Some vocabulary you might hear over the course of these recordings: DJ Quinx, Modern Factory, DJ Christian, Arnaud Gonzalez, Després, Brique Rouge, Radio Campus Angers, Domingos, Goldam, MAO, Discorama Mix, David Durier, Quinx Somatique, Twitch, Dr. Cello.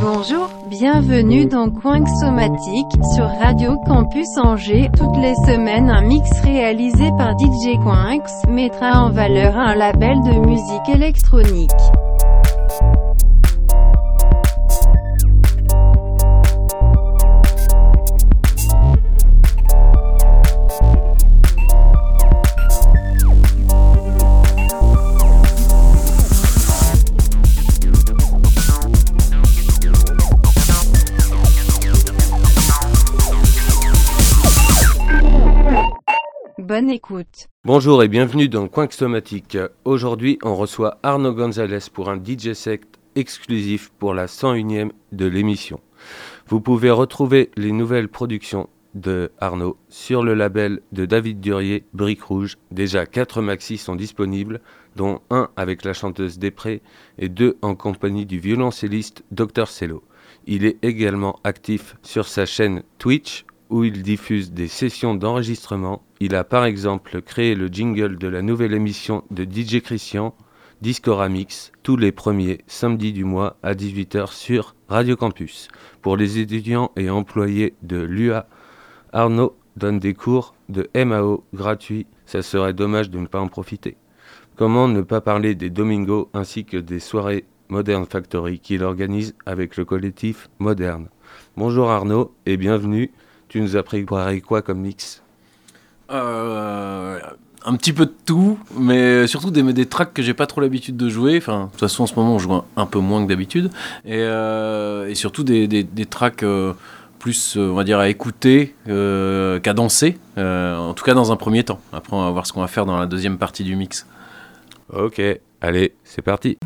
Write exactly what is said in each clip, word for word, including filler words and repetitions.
Bonjour, bienvenue dans Quinx Somatique, sur Radio Campus Angers. Toutes les semaines, un mix réalisé par D J Quinx mettra en valeur un label de musique électronique. Bonne écoute. Bonjour et bienvenue dans Quinx Somatique. Aujourd'hui, on reçoit Arnaud Gonzalez pour un D J set exclusif pour la cent unième de l'émission. Vous pouvez retrouver les nouvelles productions de Arnaud sur le label de David Durier, Brique Rouge. Déjà quatre maxis sont disponibles, dont un avec la chanteuse Després et deux en compagnie du violoncelliste docteur Cello. Il est également actif sur sa chaîne Twitch, où il diffuse des sessions d'enregistrement. Il a par exemple créé le jingle de la nouvelle émission de D J Christian, Discorama Mix, tous les premiers samedis du mois à dix-huit heures sur Radio Campus. Pour les étudiants et employés de l'U A, Arnaud donne des cours de M A O gratuits. Ça serait dommage de ne pas en profiter. Comment ne pas parler des Domingos ainsi que des soirées Modern Factory qu'il organise avec le collectif Modern. Bonjour Arnaud et bienvenue. Tu nous as préparé quoi comme mix ? euh, Un petit peu de tout, mais surtout des, des tracks que j'ai pas trop l'habitude de jouer. Enfin, de toute façon, en ce moment, on joue un, un peu moins que d'habitude. Et, euh, et surtout des, des, des tracks euh, plus, on va dire, à écouter euh, qu'à danser. Euh, en tout cas, dans un premier temps. Après, on va voir ce qu'on va faire dans la deuxième partie du mix. Ok, allez, c'est parti.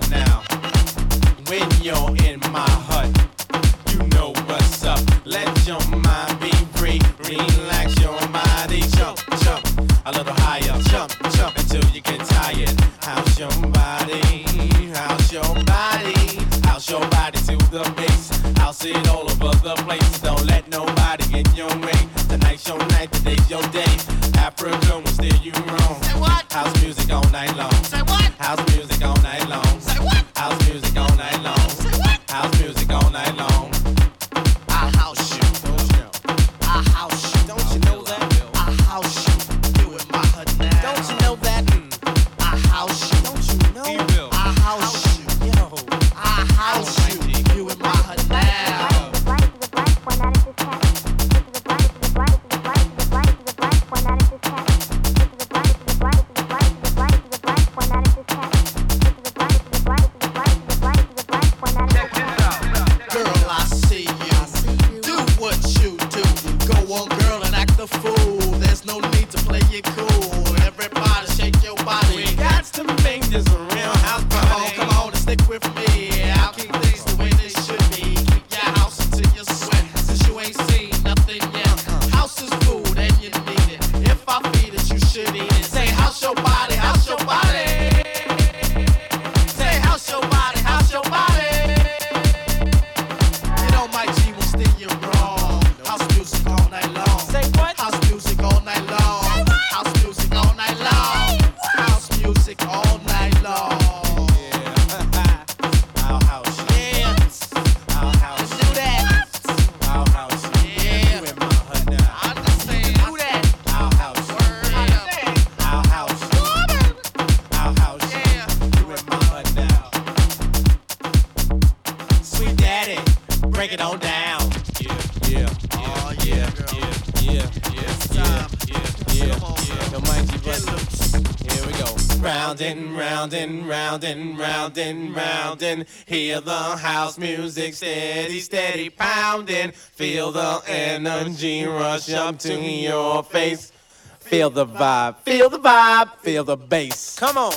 blood now. When you're in my hut, you know what's up. Let your mind be free. Relax your body. Jump, jump, a little higher. Jump, jump until you get tired. How's your body? How's your body? How's your body to the base? I'll see it all over the place. Don't let nobody get your way. Tonight's your night, today's your day. Africa will steer you wrong. Say what? House music all night long. Say what? House music all night long. Say what? House music all night long. Say what? House music all night long. I house you. Don't you know? I house you. Don't you know that? I house you. You in my hood now. Don't you know that? I house you. Don't you know? I house you. Yo. I house you. You in my hood now. Hear the house music steady, steady pounding. Feel the energy rush up to your face. Feel the vibe, feel the vibe, feel the bass. Come on.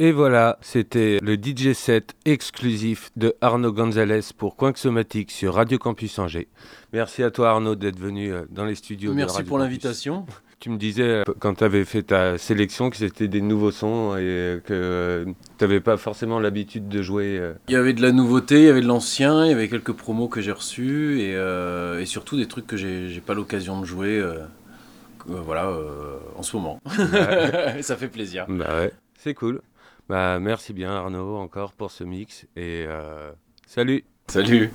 Et voilà, c'était le D J set exclusif de Arnaud Gonzalez pour Quinx Somatique sur Radio Campus Angers. Merci à toi Arnaud d'être venu dans les studios. Merci de Radio pour Campus. L'invitation. Tu me disais, quand tu avais fait ta sélection, que c'était des nouveaux sons et que tu n'avais pas forcément l'habitude de jouer. Il y avait de la nouveauté, il y avait de l'ancien, il y avait quelques promos que j'ai reçus et, euh, et surtout des trucs que j'ai, j'ai pas l'occasion de jouer euh, euh, voilà, euh, en ce moment. Ouais. Ça fait plaisir. Bah ouais, c'est cool. Bah merci bien Arnaud encore pour ce mix et euh, salut. Salut.